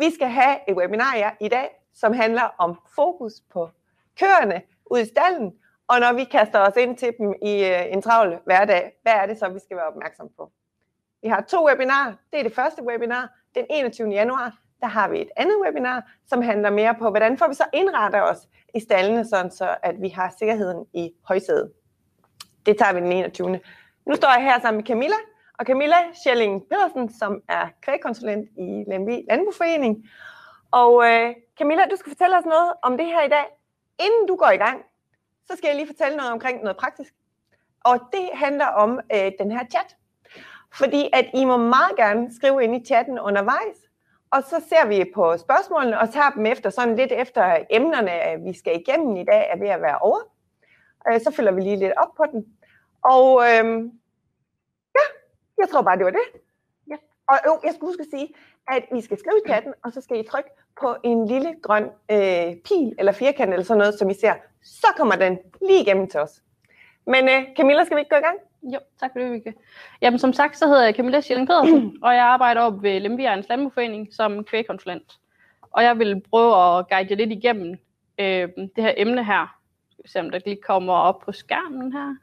Vi skal have et webinar i dag, som handler om fokus på køerne ude i stallen, og når vi kaster os ind til dem i en travl hverdag, hvad er det så, vi skal være opmærksom på? Vi har 2 webinarer. Det er det første webinar, den 21. januar. Der har vi et andet webinar, som handler mere på, hvordan får vi så indrettet os i stallene, sådan så at vi har sikkerheden i højsædet. Det tager vi den 21. Nu står jeg her sammen med Camilla, og Camilla Skelling Pedersen, som er kvægkonsulent i LNV Landboforening. Og Camilla, du skal fortælle os noget om det her i dag. Inden du går i gang, så skal jeg lige fortælle noget omkring noget praktisk. Og det handler om den her chat. Fordi at I må meget gerne skrive ind i chatten undervejs, og så ser vi på spørgsmålene og tager dem efter, sådan lidt efter emnerne, vi skal igennem i dag, er ved at være over. Så følger vi lige lidt op på den. Og ja, jeg tror bare, det var det. Ja. Og jeg skulle huske at sige, at I skal skrive i chatten, og så skal I trykke på en lille grøn pil eller firkant eller sådan noget, som I ser. Så kommer den lige igennem til os. Men Camilla, skal vi ikke gå i gang? Jo, tak for det, Vikke. Jamen som sagt, så hedder jeg Camilla Skelling Pedersen, og jeg arbejder op ved Lembjergens Landbrugforening som kvægkonsulent. Og jeg vil prøve at guide jer lidt igennem det her emne her. Skal vi se, om der lige kommer op på skærmen her.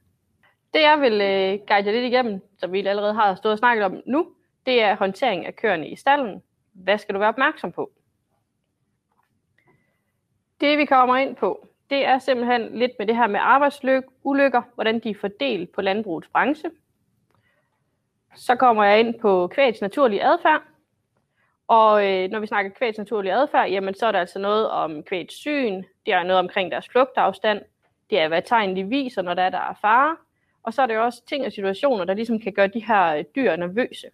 Det jeg vil guide jer lidt igennem, som vi allerede har stået og snakket om nu, det er håndtering af køerne i stallen. Hvad skal du være opmærksom på? Det vi kommer ind på, det er simpelthen lidt med det her med arbejdsulykker, hvordan de er fordelt på landbrugets branche. Så kommer jeg ind på kvægs naturlige adfærd. Og når vi snakker kvægs naturlige adfærd, jamen så er der altså noget om kvægs syn, det er noget omkring deres flugtafstand, det er hvad tegn de viser, når der er fare. Og så er det også ting og situationer, der ligesom kan gøre de her dyr nervøse.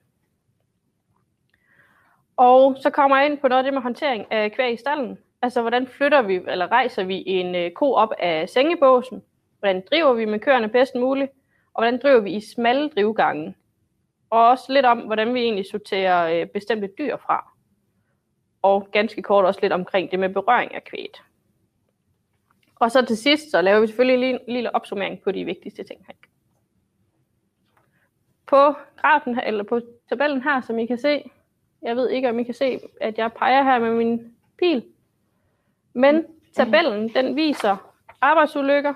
Og så kommer jeg ind på noget af det med håndtering af kvæg i stallen. Altså, hvordan flytter vi, eller rejser vi en ko op af sengebåsen? Hvordan driver vi med køerne bedst muligt? Og hvordan driver vi i smalle drivgange? Og også lidt om, hvordan vi egentlig sorterer bestemte dyr fra. Og ganske kort også lidt omkring det med berøring af kvæget. Og så til sidst, så laver vi selvfølgelig lige en lille opsummering på de vigtigste ting her. På grafen, eller på tabellen her, som I kan se. Jeg ved ikke, om I kan se, at jeg peger her med min pil. Men tabellen, den viser arbejdsulykker,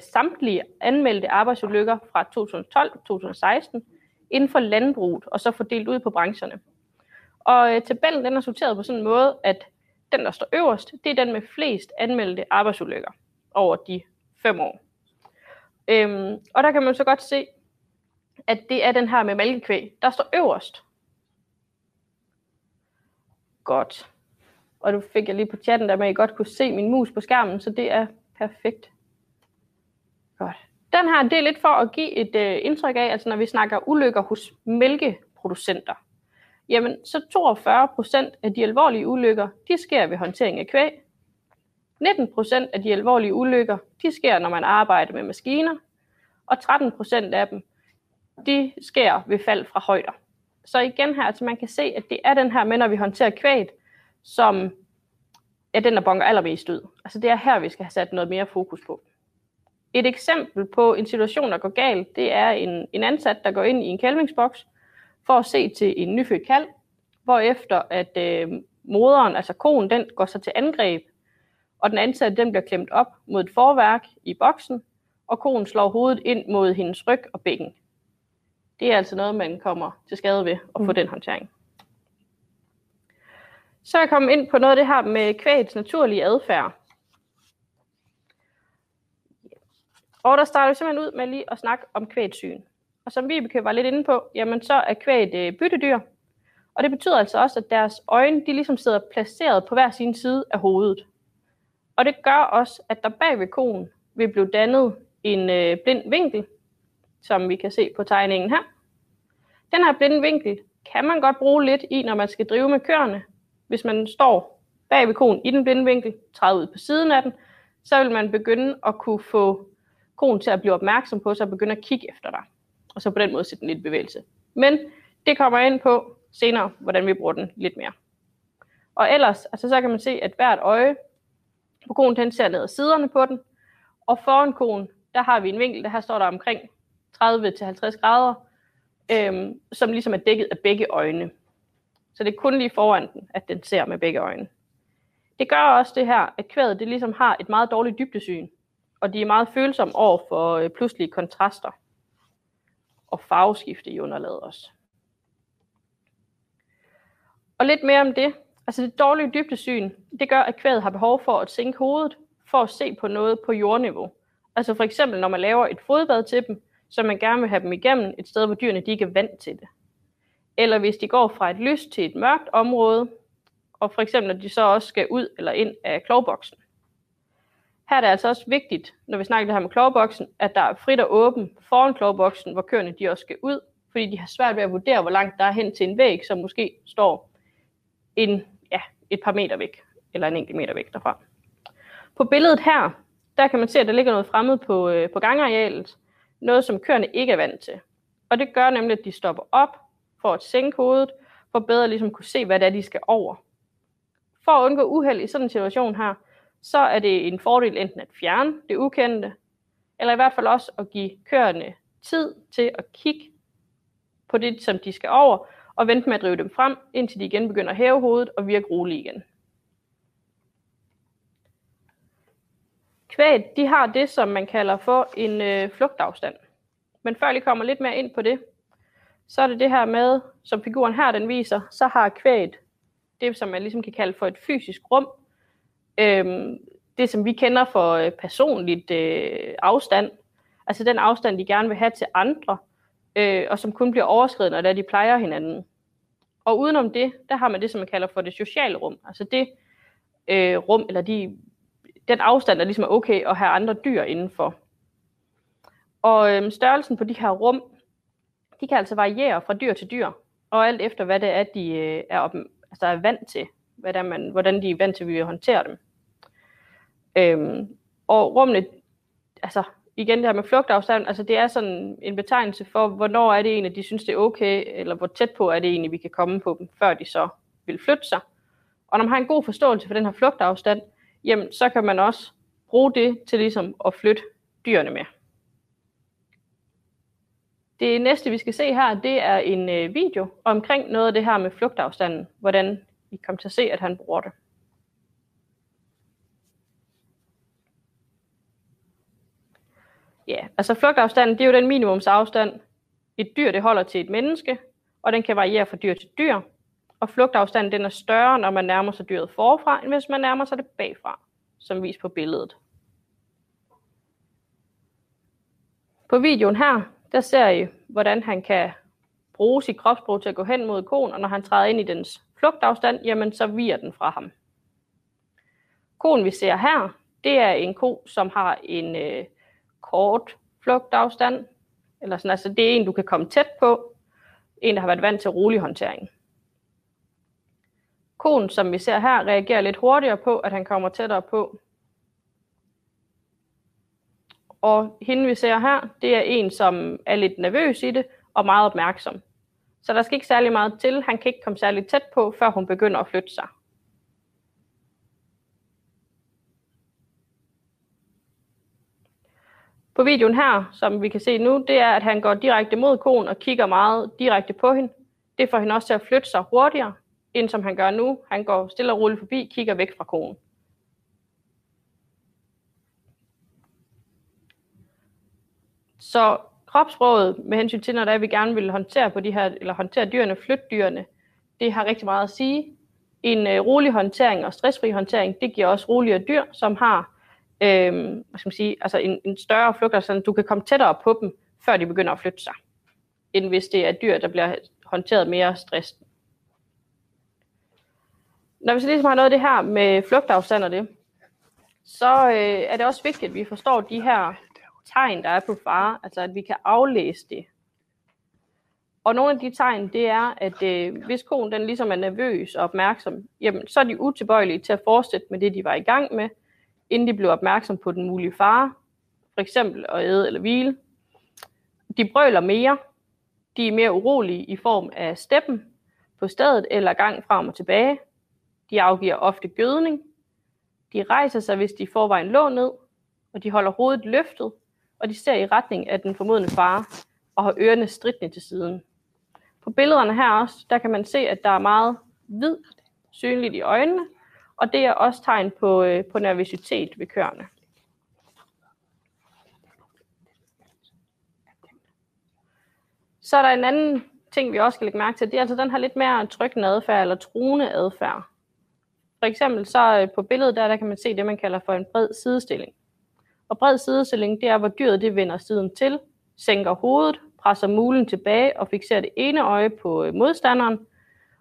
samtlige anmeldte arbejdsulykker fra 2012 til 2016 inden for landbruget, og så fordelt ud på brancherne. Og tabellen, den er sorteret på sådan en måde, at den, der står øverst, det er den med flest anmeldte arbejdsulykker over de 5 år. Og der kan man så godt se, at det er den her med malkekvæg, der står øverst. Godt. Og du fik jeg lige på chatten, der man godt kunne se min mus på skærmen, så det er perfekt. Godt. Den her, det er lidt for at give et indtryk af, altså når vi snakker ulykker hos mælkeproducenter. Jamen, så 42% af de alvorlige ulykker, de sker ved håndtering af kvæg. 19% af de alvorlige ulykker, de sker, når man arbejder med maskiner. Og 13% af dem, de sker ved fald fra højder. Så igen her, altså man kan se, at det er den her med, når vi håndterer kvæget, som er den, der bonker allermest ud. Altså det er her, vi skal have sat noget mere fokus på. Et eksempel på en situation, der går galt, det er en ansat, der går ind i en kalvingsboks for at se til en nyfødt kalv, hvorefter at moderen, altså koen, den går så til angreb, og den ansatte, den bliver klemt op mod et forværk i boksen, og koen slår hovedet ind mod hendes ryg og bækken. Det er altså noget, man kommer til skade ved at få den håndtering. Så er jeg kommet ind på noget af det her med kvægets naturlige adfærd. Og der starter vi simpelthen ud med lige at snakke om kvægets syn. Og som Vibeke var lidt inde på, jamen så er kvæget byttedyr. Og det betyder altså også, at deres øjne de ligesom sidder placeret på hver sin side af hovedet. Og det gør også, at der bag ved koen vil blive dannet en blind vinkel, som vi kan se på tegningen her. Den her blinde vinkel kan man godt bruge lidt i, når man skal drive med køerne. Hvis man står bag ved koen i den blinde vinkel, træder ud på siden af den, så vil man begynde at kunne få koen til at blive opmærksom på sig og begynde at kigge efter dig. Og så på den måde sætte den lidt i bevægelse. Men det kommer jeg ind på senere, hvordan vi bruger den lidt mere. Og ellers, altså så kan man se, at hvert øje på koen, den ser ned ad siderne på den. Og foran koen, der har vi en vinkel, der her står der omkring 30-50 grader, som ligesom er dækket af begge øjne. Så det er kun lige foran den, at den ser med begge øjne. Det gør også det her, at kvædet det ligesom har et meget dårligt dybdesyn, og de er meget følsomme over for pludselige kontraster og farveskifte i underlaget også. Og lidt mere om det. Altså det dårlige dybdesyn, det gør, at kvædet har behov for at sænke hovedet, for at se på noget på jordniveau. Altså for eksempel, når man laver et fodbad til dem, så man gerne vil have dem igennem et sted, hvor dyrene de ikke er vant til det. Eller hvis de går fra et lyst til et mørkt område, og for eksempel, når de så også skal ud eller ind af klovboksen. Her er det altså også vigtigt, når vi snakker det her med klovboksen, at der er frit og åben foran klovboksen, hvor køerne de også skal ud, fordi de har svært ved at vurdere, hvor langt der er hen til en væg, som måske står et par meter væk, eller en enkelt meter væk derfra. På billedet her, der kan man se, at der ligger noget fremmed på gangarealet, noget som køerne ikke er vant til. Og det gør nemlig, at de stopper op for at sænke hovedet, for bedre ligesom kunne se, hvad det er, de skal over. For at undgå uheld i sådan en situation her, så er det en fordel enten at fjerne det ukendte, eller i hvert fald også at give køerne tid til at kigge på det, som de skal over, og vente med at drive dem frem, indtil de igen begynder at hæve hovedet og virke rolig igen. Kvæg, de har det, som man kalder for en flugtafstand. Men før vi kommer lidt mere ind på det, så er det det her med, som figuren her den viser, så har kvæget det, som man ligesom kan kalde for et fysisk rum. Det, som vi kender for personligt afstand. Altså den afstand, de gerne vil have til andre, og som kun bliver overskredet, når de plejer hinanden. Og udenom det, der har man det, som man kalder for det sociale rum. Altså det rum, eller den afstand, der ligesom er okay at have andre dyr indenfor. Og størrelsen på de her rum, de kan altså variere fra dyr til dyr, og alt efter, hvad det er, de er vant til, hvordan de er vant til, at vi håndterer dem. Og rummene, altså igen det her med flugtafstand, altså det er sådan en betegnelse for, hvornår er det egentlig, de synes, det er okay, eller hvor tæt på er det egentlig, vi kan komme på dem, før de så vil flytte sig. Og når man har en god forståelse for den her flugtafstand, jamen så kan man også bruge det til ligesom at flytte dyrene med. Det næste, vi skal se her, det er en video omkring noget af det her med flugtafstanden, hvordan I kommer til at se, at han bruger det. Ja, altså flugtafstanden, det er jo den minimumsafstand, et dyr det holder til et menneske, og den kan variere fra dyr til dyr. Og flugtafstanden den er større, når man nærmer sig dyret forfra, end hvis man nærmer sig det bagfra, som vist på billedet. På videoen her, der ser I, hvordan han kan bruge sit kropssprog til at gå hen mod koen, og når han træder ind i dens flugtafstand, jamen så viger den fra ham. Koen vi ser her, det er en ko, som har en kort flugtafstand, eller sådan, altså det er en, du kan komme tæt på, en, der har været vant til rolig håndtering. Koen, som vi ser her, reagerer lidt hurtigere på, at han kommer tættere på. Og hende, vi ser her, det er en, som er lidt nervøs i det og meget opmærksom. Så der skal ikke særlig meget til. Han kan ikke komme særlig tæt på, før hun begynder at flytte sig. På videoen her, som vi kan se nu, det er, at han går direkte mod koen og kigger meget direkte på hende. Det får hende også til at flytte sig hurtigere, end som han gør nu. Han går stille og roligt forbi, kigger væk fra koen. Så kropssproget med hensyn til, når det er, vi gerne vil håndtere på de her, eller håndtere dyrene, flytte dyrene, det har rigtig meget at sige. En rolig håndtering og stressfri håndtering, det giver også roligere dyr, som har en større flugt, så du kan komme tættere på dem, før de begynder at flytte sig, end hvis det er dyr, der bliver håndteret mere stress. Når vi så ligesom har noget af det her med flugtafstand og det, så er det også vigtigt, at vi forstår de her tegn, der er på fare, altså at vi kan aflæse det. Og nogle af de tegn, det er, at hvis koen den ligesom er nervøs og opmærksom, jamen, så er de utilbøjelige til at fortsætte med det, de var i gang med, inden de blev opmærksom på den mulige fare, for eksempel at æde eller hvile. De brøler mere, de er mere urolige i form af steppen på stedet eller gang frem og tilbage. De afgiver ofte gødning, de rejser sig, hvis de forvejen lå ned, og de holder hovedet løftet, og de ser i retning af den formodende fare, og har ørerne stridende til siden. På billederne her også, der kan man se, at der er meget hvid, synligt i øjnene, og det er også tegn på nervøsitet ved køerne. Så er der en anden ting, vi også skal lægge mærke til, det er altså den her lidt mere trykkende adfærd eller truende adfærd. For eksempel så på billedet der kan man se det, man kalder for en bred sidestilling. Og bred sidestilling, det er, hvor dyret det vender siden til, sænker hovedet, presser mulen tilbage og fikserer det ene øje på modstanderen,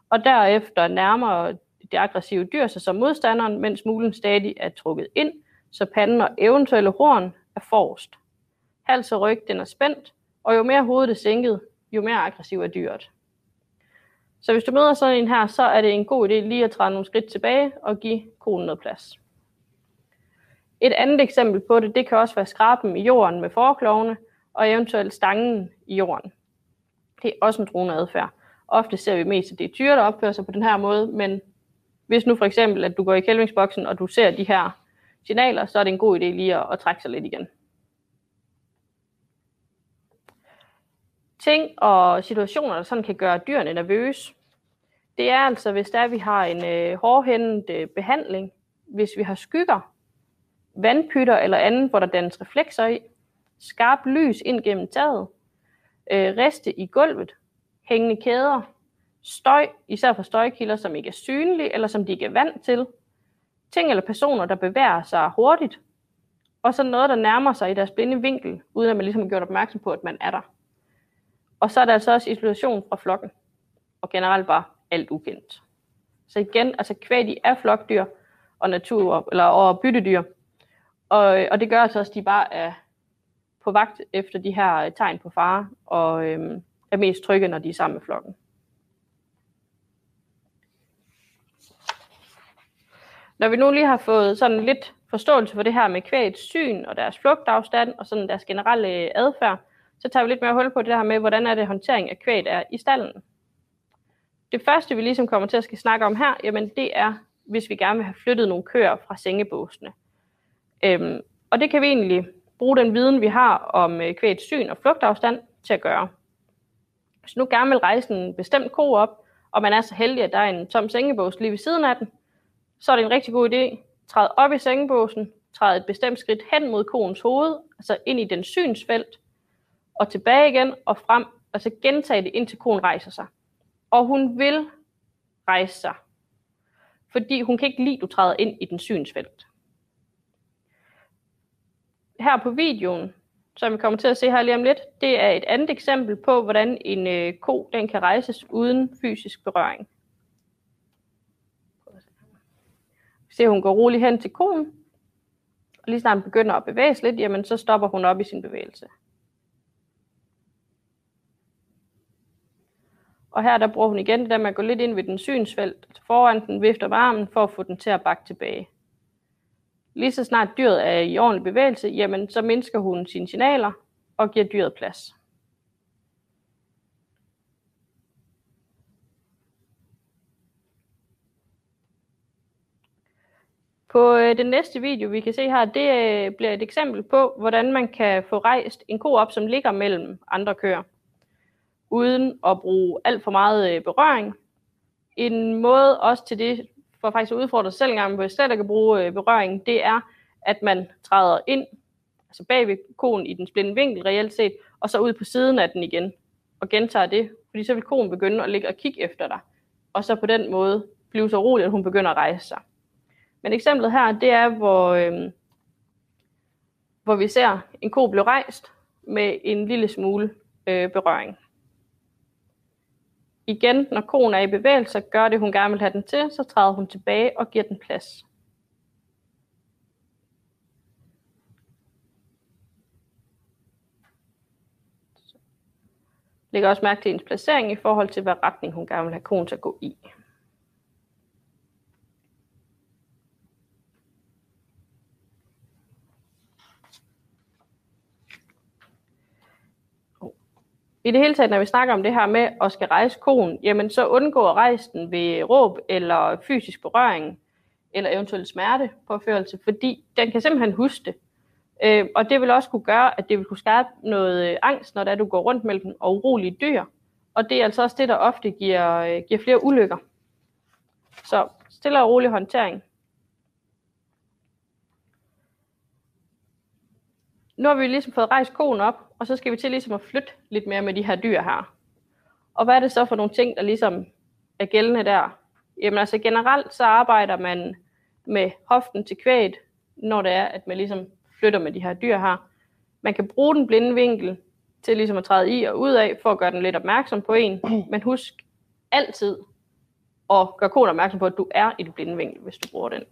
og derefter nærmer det aggressive dyr sig som modstanderen, mens mulen stadig er trukket ind, så panden og eventuelle horn er forrest. Hals og ryg, den er spændt, og jo mere hovedet er sænket, jo mere aggressiv er dyret. Så hvis du møder sådan en her, så er det en god idé lige at træde nogle skridt tilbage og give konen noget plads. Et andet eksempel på det, det kan også være skraben i jorden med forklovene og eventuelt stangen i jorden. Det er også en truende adfærd. Ofte ser vi mest, at det er dyr, der opfører sig på den her måde, men hvis nu for eksempel, at du går i kælvingsboksen, og du ser de her signaler, så er det en god idé lige at trække sig lidt igen. Ting og situationer, der sådan kan gøre dyrene nervøse, det er altså, hvis der vi har en hårdhændet behandling, hvis vi har skygger, vandpytter eller andet, hvor der dannes reflekser i, skarp lys ind gennem taget, riste i gulvet, hængende kæder, støj, især for støjkilder, som ikke er synlige eller som de ikke er vant til, ting eller personer, der bevæger sig hurtigt, og så noget, der nærmer sig i deres blinde vinkel, uden at man ligesom har gjort opmærksom på, at man er der. Og så er der altså også isolation fra flokken, og generelt bare alt ukendt. Så igen, altså kvæg de er flokdyr og natur og byttedyr, og det gør altså også, at de bare er på vagt efter de her tegn på fare, og er mest trygge, når de er sammen med flokken. Når vi nu lige har fået sådan lidt forståelse for det her med kvægets syn og deres flugtafstand og sådan deres generelle adfærd, så tager vi lidt mere hul på det her med, hvordan er det håndtering af kvæget er i stallen. Det første, vi ligesom kommer til at skal snakke om her, jamen det er, hvis vi gerne vil have flyttet nogle køer fra sengebåsene. Og det kan vi egentlig bruge den viden, vi har om kvægets syn og flugtafstand til at gøre. Hvis nu gerne vil rejse en bestemt ko op, og man er så heldig, at der er en tom sengebås lige ved siden af den, så er det en rigtig god idé. Træd op i sengebåsen, træd et bestemt skridt hen mod koens hoved, altså ind i den synsfelt, og tilbage igen og frem, og så gentage det, indtil koen rejser sig. Og hun vil rejse sig, fordi hun kan ikke lide, at du træder ind i den synsfelt. Her på videoen, som vi kommer til at se her lige om lidt, det er et andet eksempel på, hvordan en ko den kan rejses uden fysisk berøring. Se, hun går roligt hen til koen, og lige snart begynder at bevæge sig lidt, jamen så stopper hun op i sin bevægelse. Og her der bruger hun igen det der med at gå lidt ind ved den synsfelt, foran den, vifter med armen for at få den til at bakke tilbage. Lige så snart dyret er i ordentlig bevægelse, jamen så mindsker hun sine signaler og giver dyret plads. På den næste video, vi kan se her, det bliver et eksempel på, hvordan man kan få rejst en ko op, som ligger mellem andre køer, uden at bruge alt for meget berøring. En måde også til det, for faktisk at udfordre sig selv en gang, hvor jeg slet ikke kan bruge berøring, det er, at man træder ind, altså bag ved koen i den blinde vinkel reelt set, og så ud på siden af den igen, og gentager det, fordi så vil koen begynde at ligge og kigge efter dig, og så på den måde blive så rolig, at hun begynder at rejse sig. Men eksemplet her, det er, hvor vi ser en ko blive rejst med en lille smule berøring. Igen, når koen er i bevægelse, gør det, hun gerne vil have den til, så træder hun tilbage og giver den plads. Læg også mærke til ens placering i forhold til, hvad retning hun gerne vil have koen til at gå i. I det hele taget, når vi snakker om det her med at skal rejse koen, jamen så undgå at rejse den ved råb eller fysisk berøring eller eventuelt smertepåførelse, fordi den kan simpelthen huske det. Og det vil også kunne gøre, at det vil kunne skabe noget angst, når det er, du går rundt mellem urolige dyr. Og det er altså også det, der ofte giver flere ulykker. Så stille og rolig håndtering. Nu har vi ligesom fået rejst koen op, og så skal vi til ligesom at flytte lidt mere med de her dyr her. Og hvad er det så for nogle ting, der ligesom er gældende der? Jamen altså generelt så arbejder man med hoften til kvæget, når det er, at man ligesom flytter med de her dyr her. Man kan bruge den blinde vinkel til ligesom at træde i og ud af, for at gøre den lidt opmærksom på en. Men husk altid at gøre koen opmærksom på, at du er i den blinde vinkel, hvis du bruger den.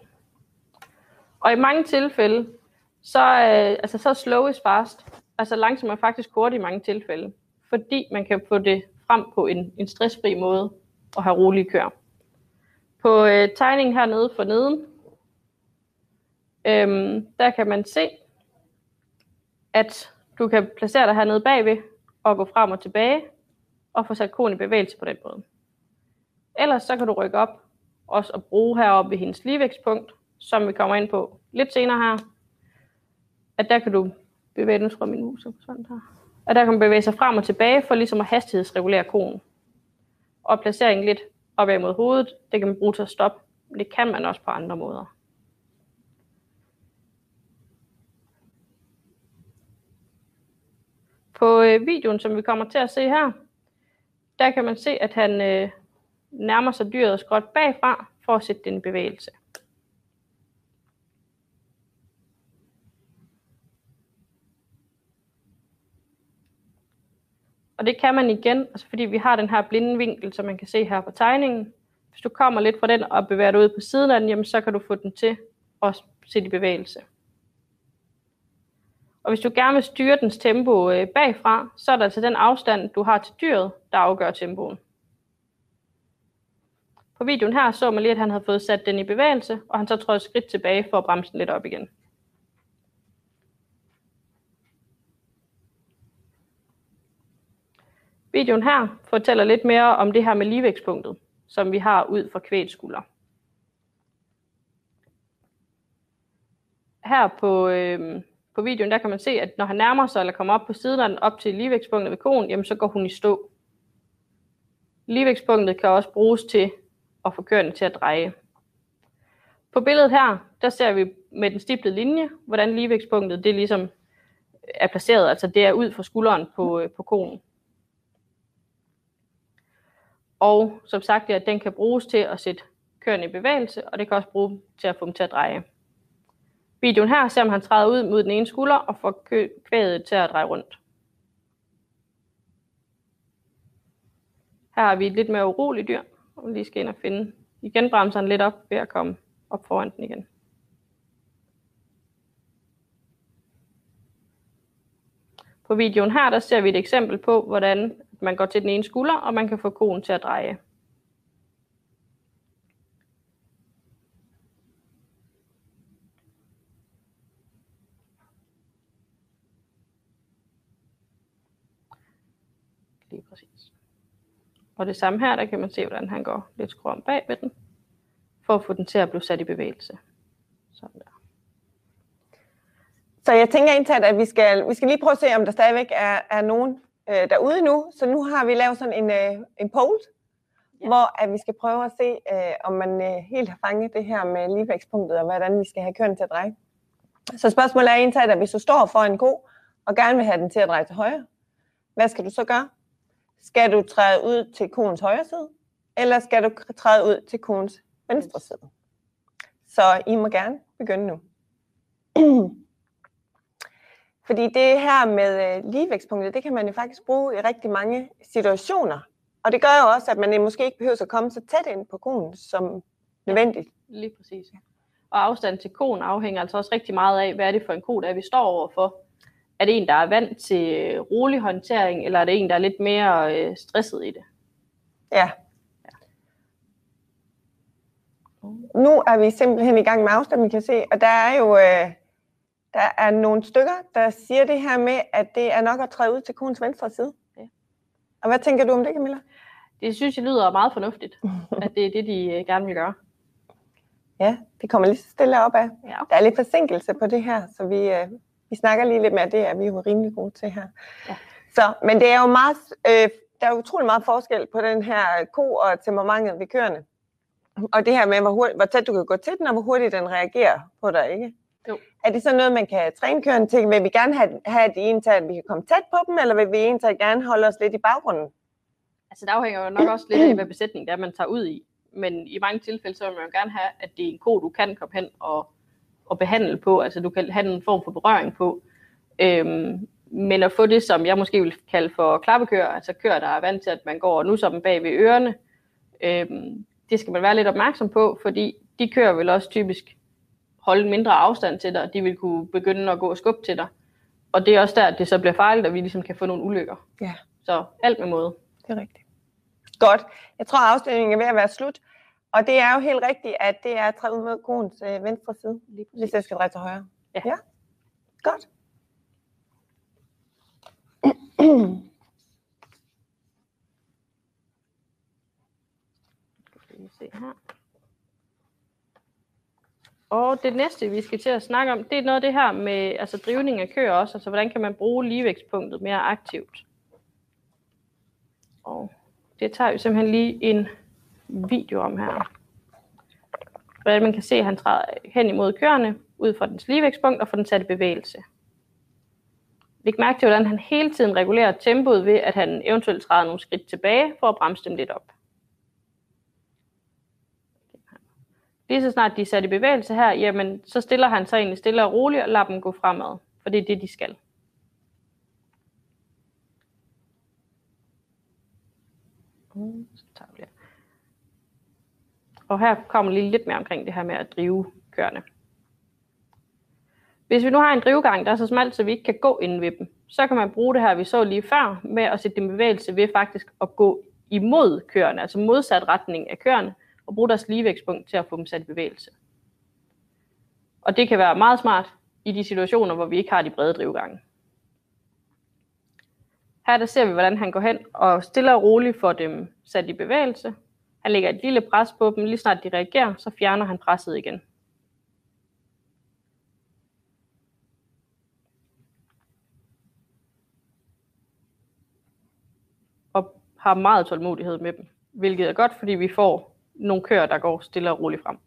Og i mange tilfælde, så slow is fast. Altså langsomt er faktisk kort i mange tilfælde. Fordi man kan få det frem på en stressfri måde og have rolige køer. På tegningen hernede for neden, der kan man se, at du kan placere dig hernede bagved og gå frem og tilbage og få sat koen i bevægelse på den måde. Ellers så kan du rykke op også og bruge heroppe ved hendes ligevægtspunkt, som vi kommer ind på lidt senere her. At der kan du bevæge den fra min mus sådan her. Og der kan man bevæge sig frem og tilbage for ligesom at hastighedsregulere koen. Og placeringen lidt op ad mod hovedet, det kan man bruge til at stoppe. Det kan man også på andre måder. På videoen, som vi kommer til at se her, der kan man se, at han nærmer sig dyret skråt bagfra for at sætte den i bevægelse. Og det kan man igen, altså fordi vi har den her blinde vinkel, som man kan se her på tegningen. Hvis du kommer lidt fra den og bevæger dig ud på siden af den, jamen så kan du få den til at sætte i bevægelse. Og hvis du gerne vil styre dens tempo bagfra, så er det altså den afstand, du har til dyret, der afgør tempoen. På videoen her så man lige, at han havde fået sat den i bevægelse, og han så trådte et skridt tilbage for at bremse den lidt op igen. Videoen her fortæller lidt mere om det her med ligevægtspunktet, som vi har ud for kvægskulder. Her på videoen der kan man se, at når han nærmer sig eller kommer op på siden af den op til ligevægtspunktet ved koen, jamen så går hun i stå. Ligevægtspunktet kan også bruges til at få køerne til at dreje. På billedet her, der ser vi med den stiplede linje, hvordan ligevægtspunktet det ligesom er placeret, altså det er ud for skulderen på koen. Og som sagt, at den kan bruges til at sætte køerne i bevægelse, og det kan også bruges til at få dem til at dreje. Videoen her ser, om han træder ud mod den ene skulder og får kvæget til at dreje rundt. Her har vi et lidt mere uroligt dyr, og vi lige skal ind og finde igen bremseren lidt op ved at komme op foran den igen. På videoen her, der ser vi et eksempel på, hvordan man går til den ene skulder, og man kan få koen til at dreje. Lige præcis. Og det samme her, der kan man se, hvordan han går lidt skråt om bag ved den, for at få den til at blive sat i bevægelse. Sådan der. Så jeg tænker indtaget, at vi skal lige prøve at se, om der stadigvæk er nogen derude nu. Så nu har vi lavet sådan en poll, ja, hvor at vi skal prøve at se, om man helt har fanget det her med ligevægtspunktet, og hvordan vi skal have køen til at dreje. Så spørgsmålet er indtaget, at hvis du står for en ko, og gerne vil have den til at dreje til højre, hvad skal du så gøre? Skal du træde ud til koens højre side, eller skal du træde ud til koens venstre side? Så I må gerne begynde nu. Fordi det her med ligevægtspunktet, det kan man jo faktisk bruge i rigtig mange situationer. Og det gør jo også, at man måske ikke behøver at komme så tæt ind på koen som nødvendigt. Ja, lige præcis. Og afstanden til koen afhænger altså også rigtig meget af, hvad er det for en ko, der vi står overfor. Er det en, der er vant til rolig håndtering, eller er det en, der er lidt mere stresset i det? Ja. Nu er vi simpelthen i gang med afstanden, kan jeg se. Og der er jo... Der er nogle stykker, der siger det her med, at det er nok at træde ud til koens venstre side. Ja. Og hvad tænker du om det, Camilla? Det synes jeg lyder meget fornuftigt, at det er det, de gerne vil gøre. Ja, det kommer lige så stille op af. Ja. Der er lidt forsinkelse på det her, så vi snakker lige lidt mere af det, at vi er jo rimelig gode til her. Ja. Så, men det er jo meget, der er utrolig meget forskel på den her ko og temperamentet ved køerne. Og det her med, hvor tæt du kan gå til den, og hvor hurtigt den reagerer på dig, ikke? Jo. Er det så noget, man kan træne køerne til? Vil vi gerne have de indtager, at vi kan komme tæt på dem, eller vil vi egentlig gerne holde os lidt i baggrunden? Altså, det afhænger jo nok også lidt af, hvad besætning der man tager ud i. Men i mange tilfælde, så vil man jo gerne have, at det er en ko, du kan komme hen og behandle på. Altså, du kan have en form for berøring på. Men at få det, som jeg måske vil kalde for klappekøer, altså køer, der er vant til, at man går og nusser dem bag ved ørerne, det skal man være lidt opmærksom på, fordi de køer vil også typisk holde mindre afstand til dig, og de vil kunne begynde at gå og skubbe til dig. Og det er også der, at det så bliver fejlet, og vi ligesom kan få nogle ulykker. Ja. Så alt med måde. Det er rigtigt. Godt. Jeg tror, at afstemningen er ved at være slut. Og det er jo helt rigtigt, at det er at træde ud mod koens venstre side, hvis jeg skal dreje til højre. Ja. Ja. Godt. Her. Og det næste, vi skal til at snakke om, det er noget af det her med altså drivning af køer også. Altså, hvordan kan man bruge ligevægtspunktet mere aktivt? Og det tager vi simpelthen lige en video om her. Hvordan man kan se, at han træder hen imod køerne, ud fra dens ligevægtspunkt og fra den satte bevægelse. Læg mærke til, hvordan han hele tiden regulerer tempoet ved, at han eventuelt træder nogle skridt tilbage, for at bremse dem lidt op. Lige så snart de er sat i bevægelse her, jamen, så stiller han sig egentlig stille og roligt og lader dem gå fremad. For det er det, de skal. Og her kommer lige lidt mere omkring det her med at drive køerne. Hvis vi nu har en drivgang, der er så smalt, så vi ikke kan gå inden ved dem, så kan man bruge det her, vi så lige før, med at sætte dem i bevægelse ved faktisk at gå imod køerne, altså modsat retning af køerne, og bruge deres ligevægtspunkt til at få dem sat i bevægelse. Og det kan være meget smart i de situationer, hvor vi ikke har de brede drivgange. Her der ser vi, hvordan han går hen og stille og roligt får dem sat i bevægelse. Han lægger et lille pres på dem, lige snart de reagerer, så fjerner han presset igen. Og har meget tålmodighed med dem, hvilket er godt, fordi vi får nogle køer, der går stille og roligt frem.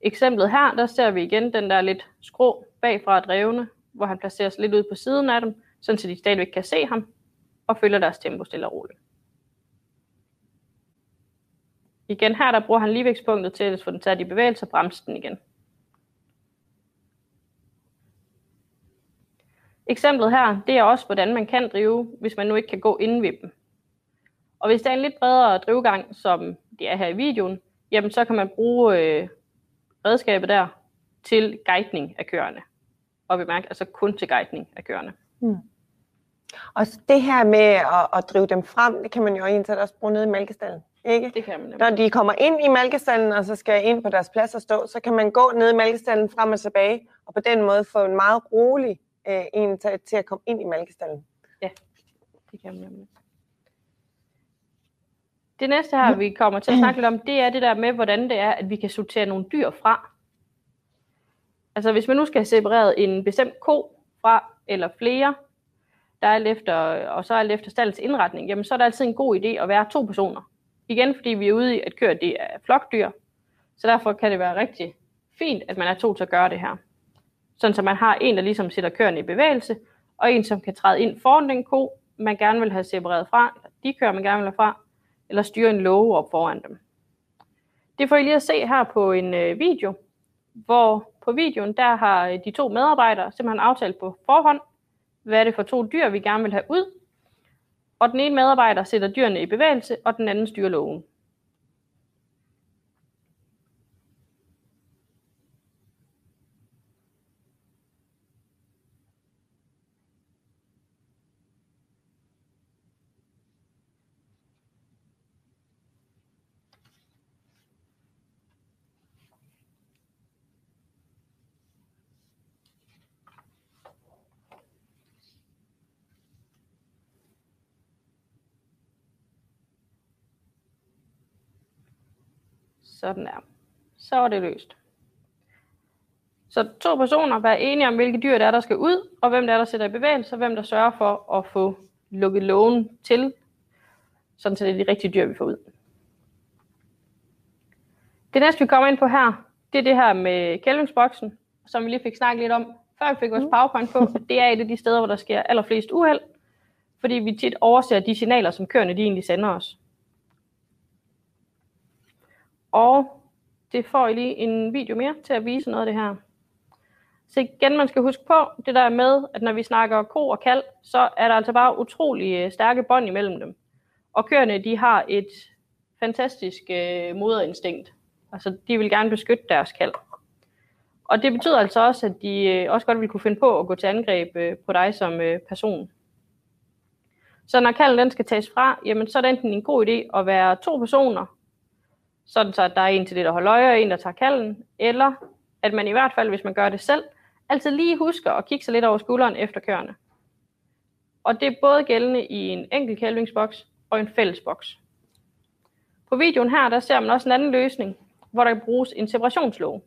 Eksemplet her, der ser vi igen den der lidt skrå bagfra drevne, hvor han placerer sig lidt ud på siden af dem, sådan så de stadigvæk kan se ham, og følger deres tempo stille og roligt. Igen her, der bruger han ligevægtspunktet til at få den taget i bevægelse og bremse den igen. Eksemplet her, det er også, hvordan man kan drive, hvis man nu ikke kan gå inden ved dem. Og hvis der er en lidt bredere drivgang, som det er her i videoen, jamen så kan man bruge redskabet der til guidning af køerne. Og bemærk, altså kun til guidning af køerne. Mm. Og det her med at drive dem frem, det kan man jo egentlig også bruge nede i mælkestallen. Ikke? Det kan man nemlig. Når de kommer ind i mælkestallen, og så skal ind på deres plads og stå, så kan man gå ned i mælkestallen frem og tilbage, og på den måde få en meget rolig en til at komme ind i mælkestallen. Ja, det kan man. Det næste her, vi kommer til at snakke lidt om, det er det der med, hvordan det er, at vi kan sortere nogle dyr fra. Altså hvis man nu skal have separeret en bestemt ko fra, eller flere, der er efter, og så er alt efter stallens indretning, jamen så er det altid en god idé at være to personer. Igen, fordi vi er ude i, at køer det er flokdyr, så derfor kan det være rigtig fint, at man er to til at gøre det her. Sådan så man har en, der ligesom sætter køerne i bevægelse, og en, som kan træde ind foran den ko, man gerne vil have separeret fra, de køer, man gerne vil have fra, eller styre en låge op foran dem. Det får I lige at se her på en video, hvor på videoen, der har de to medarbejdere simpelthen aftalt på forhånd, hvad er det for to dyr, vi gerne vil have ud, og den ene medarbejder sætter dyrene i bevægelse, og den anden styrer lågen. Sådan der. Så er det løst. Så to personer være enige om, hvilke dyr der skal ud, og hvem der sætter i bevægelse, og hvem der sørger for at få lukke lågen til, sådan så det er de rigtige dyr, vi får ud. Det næste, vi kommer ind på her, det er det her med kælvingsboksen, som vi lige fik snakket lidt om, før vi fik vores PowerPoint på. Det er et af de steder, hvor der sker allerflest uheld, fordi vi tit overser de signaler, som køerne de egentlig sender os. Og det får I lige en video mere til at vise noget af det her. Så igen, man skal huske på det der med, at når vi snakker ko og kalv, så er der altså bare utrolig stærke bånd imellem dem. Og køerne, de har et fantastisk moderinstinkt. Altså, de vil gerne beskytte deres kalv. Og det betyder altså også, at de også godt vil kunne finde på at gå til angreb på dig som person. Så når kalven den skal tages fra, jamen, så er det enten en god idé at være to personer, sådan så at der er en til det, der holder øje, og en, der tager kalven, eller at man i hvert fald, hvis man gør det selv, altid lige husker at kigge sig lidt over skulderen efter køerne. Og det er både gældende i en enkelt kælvingsboks og en fællesboks. På videoen her, der ser man også en anden løsning, hvor der bruges en separationslåge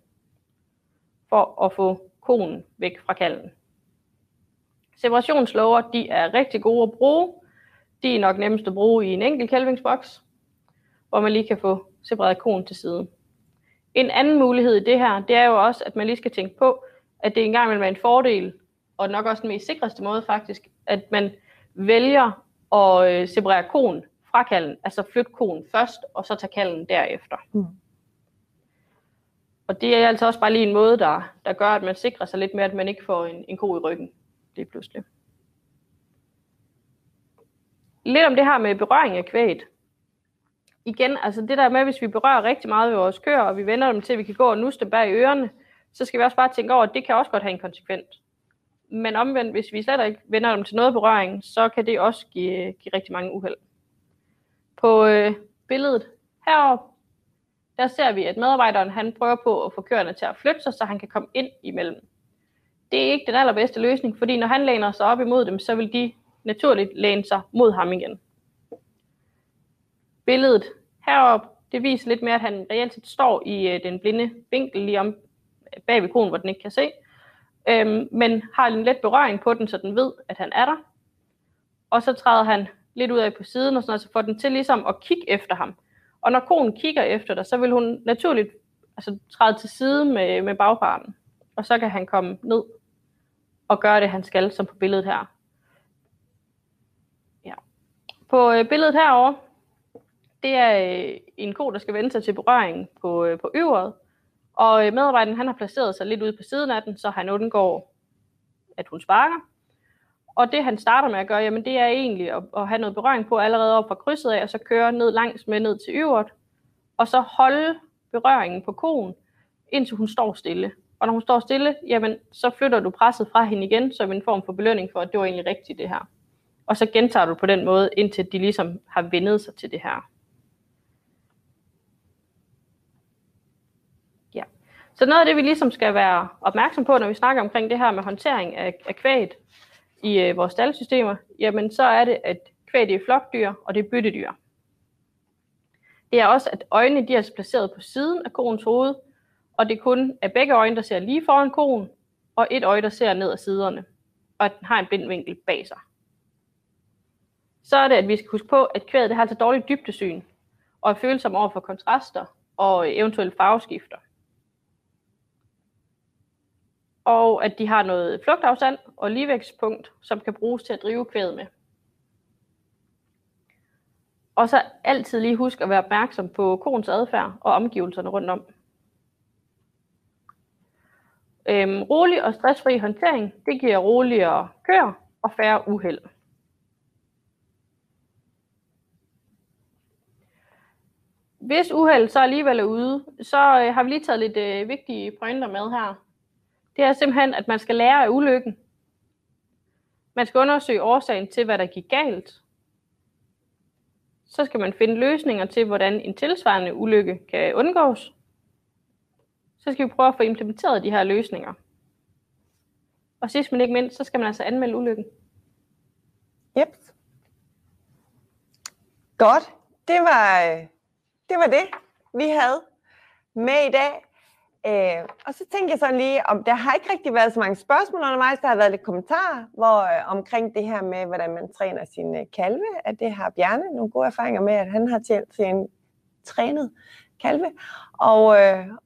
for at få konen væk fra kalven. Separationslåger, de er rigtig gode at bruge. De er nok nemmest at bruge i en enkelt kælvingsboks, hvor man lige kan få separeret konen til side. En anden mulighed i det her, det er jo også, at man lige skal tænke på, at det engang vil være en fordel, og nok også den mest sikreste måde faktisk, at man vælger at separere konen fra kalven, altså flytte konen først, og så tage kalven derefter. Og det er altså også bare lige en måde, der gør, at man sikrer sig lidt mere, at man ikke får en ko i ryggen lige pludselig. Lidt om det her med berøring af kvæget. Igen, altså det der med, hvis vi berører rigtig meget ved vores køer, og vi vender dem til, at vi kan gå og nusse dem bag i ørerne, så skal vi også bare tænke over, at det kan også godt have en konsekvens. Men omvendt, hvis vi slet ikke vender dem til noget berøring, så kan det også give rigtig mange uheld. På billedet heroppe, der ser vi, at medarbejderen han prøver på at få køerne til at flytte sig, så han kan komme ind imellem. Det er ikke den allerbedste løsning, fordi når han læner sig op imod dem, så vil de naturligt læne sig mod ham igen. Billedet heroppe, det viser lidt mere, at han reelt set står i den blinde vinkel lige om bag ved konen, hvor den ikke kan se. Men har en let berøring på den, så den ved, at han er der. Og så træder han lidt ud af på siden, og sådan noget, så får den til ligesom at kigge efter ham. Og når konen kigger efter dig, så vil hun naturligt altså, træde til side med bagparten. Og så kan han komme ned og gøre det, han skal, som på billedet her. Ja. På billedet herovre, det er en ko, der skal vende sig til berøringen på øveret. Og medarbejderen han har placeret sig lidt ude på siden af den, så han undgår, at hun sparker. Og det han starter med at gøre, jamen, det er egentlig at have noget berøring på allerede op fra krydset af, og så køre ned langs med ned til øveret. Og så holde berøringen på koen, indtil hun står stille. Og når hun står stille, jamen, så flytter du presset fra hende igen, som en form for belønning for, at det var egentlig rigtigt det her. Og så gentager du på den måde, indtil de ligesom har vendet sig til det her. Så noget af det, vi ligesom skal være opmærksom på, når vi snakker omkring det her med håndtering af kvæget i vores staldsystemer, jamen så er det, at kvæget er flokdyr, og det er byttedyr. Det er også, at øjnene de er placeret på siden af koens hoved, og det er kun af begge øjne, der ser lige foran koen, og et øje, der ser ned ad siderne, og at den har en blindvinkel bag sig. Så er det, at vi skal huske på, at kvæget det har altså dårligt dybdesyn, og er følsom over for kontraster og eventuelle farveskifter. Og at de har noget flugtafstand og ligevægtspunkt, som kan bruges til at drive kvæget med. Og så altid lige husk at være opmærksom på koens adfærd og omgivelserne rundt om. Rolig og stressfri håndtering, det giver roligere køer og færre uheld. Hvis uheld så alligevel er ude, så har vi lige taget lidt vigtige pointer med her. Det er simpelthen, at man skal lære af ulykken. Man skal undersøge årsagen til, hvad der gik galt. Så skal man finde løsninger til, hvordan en tilsvarende ulykke kan undgås. Så skal vi prøve at få implementeret de her løsninger. Og sidst men ikke mindst, så skal man altså anmelde ulykken. Yep. Godt. Det var det, vi havde med i dag. Og så tænkte jeg sådan lige, om der har ikke rigtig været så mange spørgsmål undervejs, der har været lidt kommentarer omkring det her med, hvordan man træner sine kalve, at det har Bjarne nogle gode erfaringer med, at han har til en trænet kalve,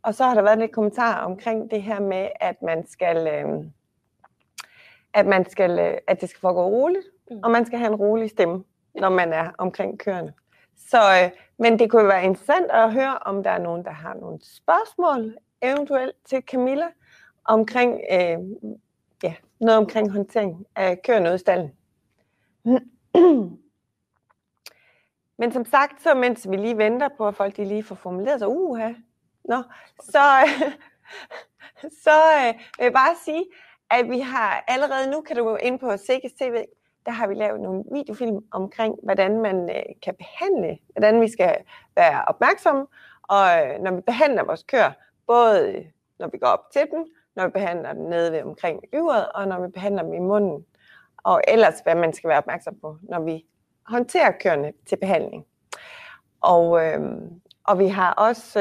og så har der været lidt kommentarer omkring det her med, at man skal, at det skal foregå roligt, og man skal have en rolig stemme, når man er omkring køerne. Så, men det kunne være interessant at høre, om der er nogen, der har nogle spørgsmål, eventuelt til Camilla, omkring noget omkring håndtering af køerne ude i stalden. Men som sagt, så mens vi lige venter på, at folk de lige får formuleret sig, så vil jeg bare sige, at vi har allerede nu, kan du gå ind på SEGES TV, der har vi lavet nogle videofilm omkring, hvordan man kan behandle, hvordan vi skal være opmærksomme, og når vi behandler vores køer, både når vi går op til dem, når vi behandler dem nede ved omkring yveret, og når vi behandler dem i munden, og ellers hvad man skal være opmærksom på, når vi håndterer køerne til behandling. Og vi har også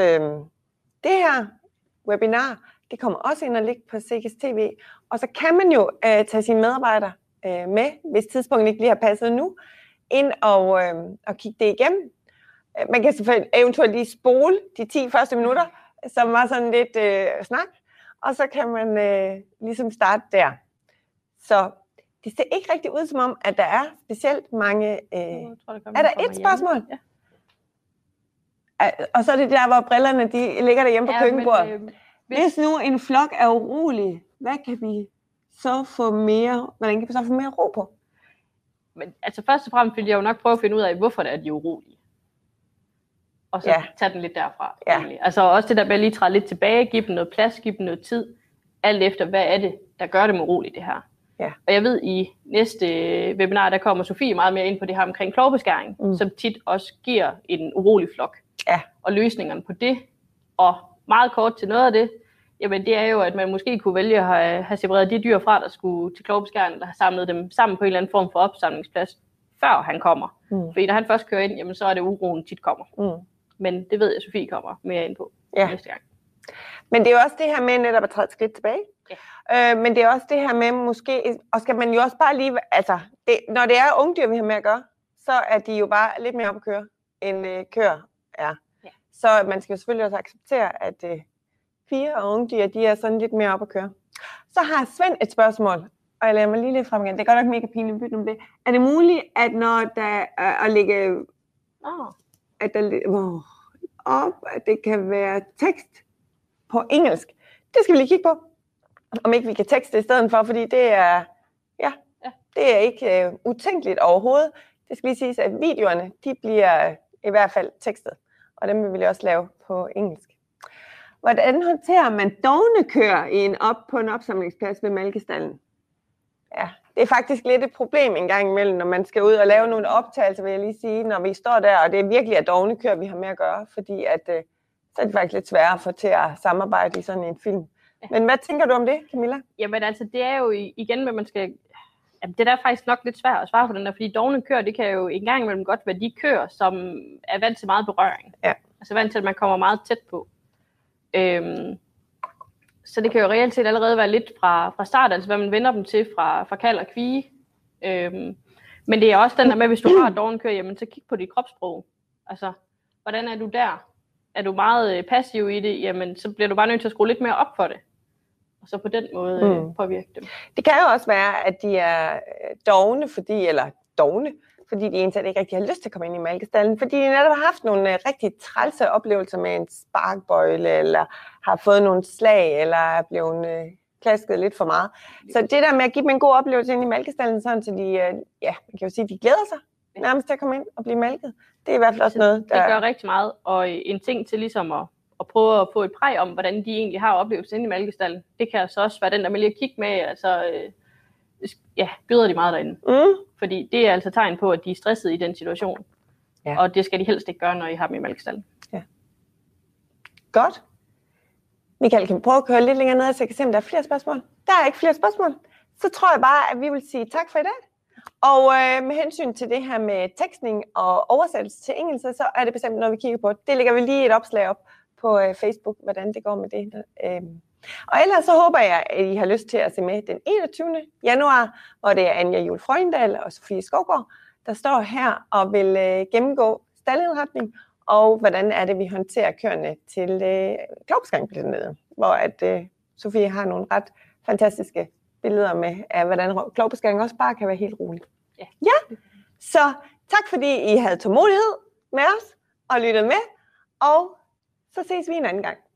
det her webinar, det kommer også ind og ligge på CKs TV, og så kan man jo tage sine medarbejdere med, hvis tidspunktet ikke lige har passet nu, ind og kigge det igennem. Man kan selvfølgelig eventuelt lige spole de 10 første minutter, som var sådan lidt snak, og så kan man ligesom starte der. Så det ser ikke rigtig ud som om, at der er specielt mange... er der et spørgsmål? Ja. Og så er det der, hvor brillerne de ligger derhjemme på køkkenbordet. Hvis nu en flok er urolig, hvad kan vi så få mere, hvordan kan vi så få mere ro på? Men altså først og fremmest vil jeg jo nok prøve at finde ud af, hvorfor det er, de er urolige. Og så tage den lidt derfra. Ja. Altså også det der med at lige træde lidt tilbage, give dem noget plads, give dem noget tid, alt efter hvad er det, der gør dem urolige det her. Ja. Og jeg ved, i næste webinar, der kommer Sofie meget mere ind på det her omkring klovbeskæring, som tit også giver en urolig flok. Ja. Og løsningerne på det, og meget kort til noget af det, jamen det er jo, at man måske kunne vælge at have separeret de dyr fra, der skulle til klovbeskæring, eller have samlet dem sammen på en eller anden form for opsamlingsplads, før han kommer. Fordi når han først kører ind, jamen så er det uroen tit kommer. Men det ved jeg, Sofie kommer mere ind på næste gang. Men det er jo også det her med netop at træde et skridt tilbage. Ja. Men det er også det her med måske, og skal man jo også bare lige, altså det, når det er ungdyr, vi har med at gøre, så er de jo bare lidt mere op at køre, end køer er. Ja. Så man skal jo selvfølgelig også acceptere, at piger og ungdyr, de er sådan lidt mere op at køre. Så har Svend et spørgsmål, og jeg lader mig lige lidt frem igen. Det er godt nok mega pinligt bytte om det. Er det muligt, at når der at ligge... at der op, at det kan være tekst på engelsk. Det skal vi lige kigge på. Om ikke vi kan tekste i stedet for, fordi det er, det er ikke utænkeligt overhovedet. Det skal lige siges, at videoerne, de bliver i hvert fald tekstet. Og dem vil vi også lave på engelsk. Hvordan håndterer man dovne køer på en opsamlingsplads ved mælkestallen? Ja, det er faktisk lidt et problem en gang imellem, når man skal ud og lave nogle optagelser, vil jeg lige sige, når vi står der, og det er virkelig at dovne køer, vi har med at gøre, fordi at, så er det faktisk lidt sværere at få til at samarbejde i sådan en film. Men hvad tænker du om det, Camilla? Jamen altså, det er jo igen, at man skal... Jamen, det er faktisk nok lidt svært at svare på den der, fordi dovne køer, det kan jo en gang imellem godt være de køer, som er vant til meget berøring. Ja. Altså vant til, at man kommer meget tæt på. Så det kan jo reelt set allerede være lidt fra start, altså hvad man vender dem til fra kald og kvige. Men det er også den der med, hvis du har et dovent køer, jamen så kig på dit kropssprog. Altså, hvordan er du der? Er du meget passiv i det, jamen så bliver du bare nødt til at skrue lidt mere op for det. Og så på den måde påvirke dem. Det kan jo også være, at de er dovne, fordi de egentlig ikke rigtig har lyst til at komme ind i mælkestallen, fordi de netop har haft nogle rigtig trælse oplevelser med en sparkbøjle, eller har fået nogle slag, eller er blevet klasket lidt for meget. Så det der med at give dem en god oplevelse ind i mælkestallen, sådan så de, man kan jo sige, de glæder sig nærmest til at komme ind og blive mælket. Det er i hvert fald også noget, der... Det gør rigtig meget, og en ting til ligesom at prøve at få et præg om, hvordan de egentlig har oplevelser ind i mælkestallen, det kan altså også være den, der man lige at kigge med, altså... byder de meget derinde. Fordi det er altså tegn på, at de er stressede i den situation. Ja. Og det skal de helst ikke gøre, når I har dem i mælkestallen. Ja. Godt. Michael, kan vi prøve at køre lidt længere ned, så jeg kan se, om der er flere spørgsmål? Der er ikke flere spørgsmål. Så tror jeg bare, at vi vil sige tak for i dag. Og med hensyn til det her med tekstning og oversættelse til engelsk, så er det bestemt noget, vi kigger på. Det lægger vi lige et opslag op på Facebook, hvordan det går med det. Og ellers så håber jeg, at I har lyst til at se med den 21. januar, hvor det er Anja Juhl Frøndal og Sofie Skovgaard, der står her og vil gennemgå staldindretning, og hvordan er det, vi håndterer køerne til klovbeskæringsbilleder, hvor at Sofie har nogle ret fantastiske billeder med, af hvordan klovbeskæring også bare kan være helt rolig. Ja, så tak fordi I havde tålmodighed med os og lyttede med, og så ses vi en anden gang.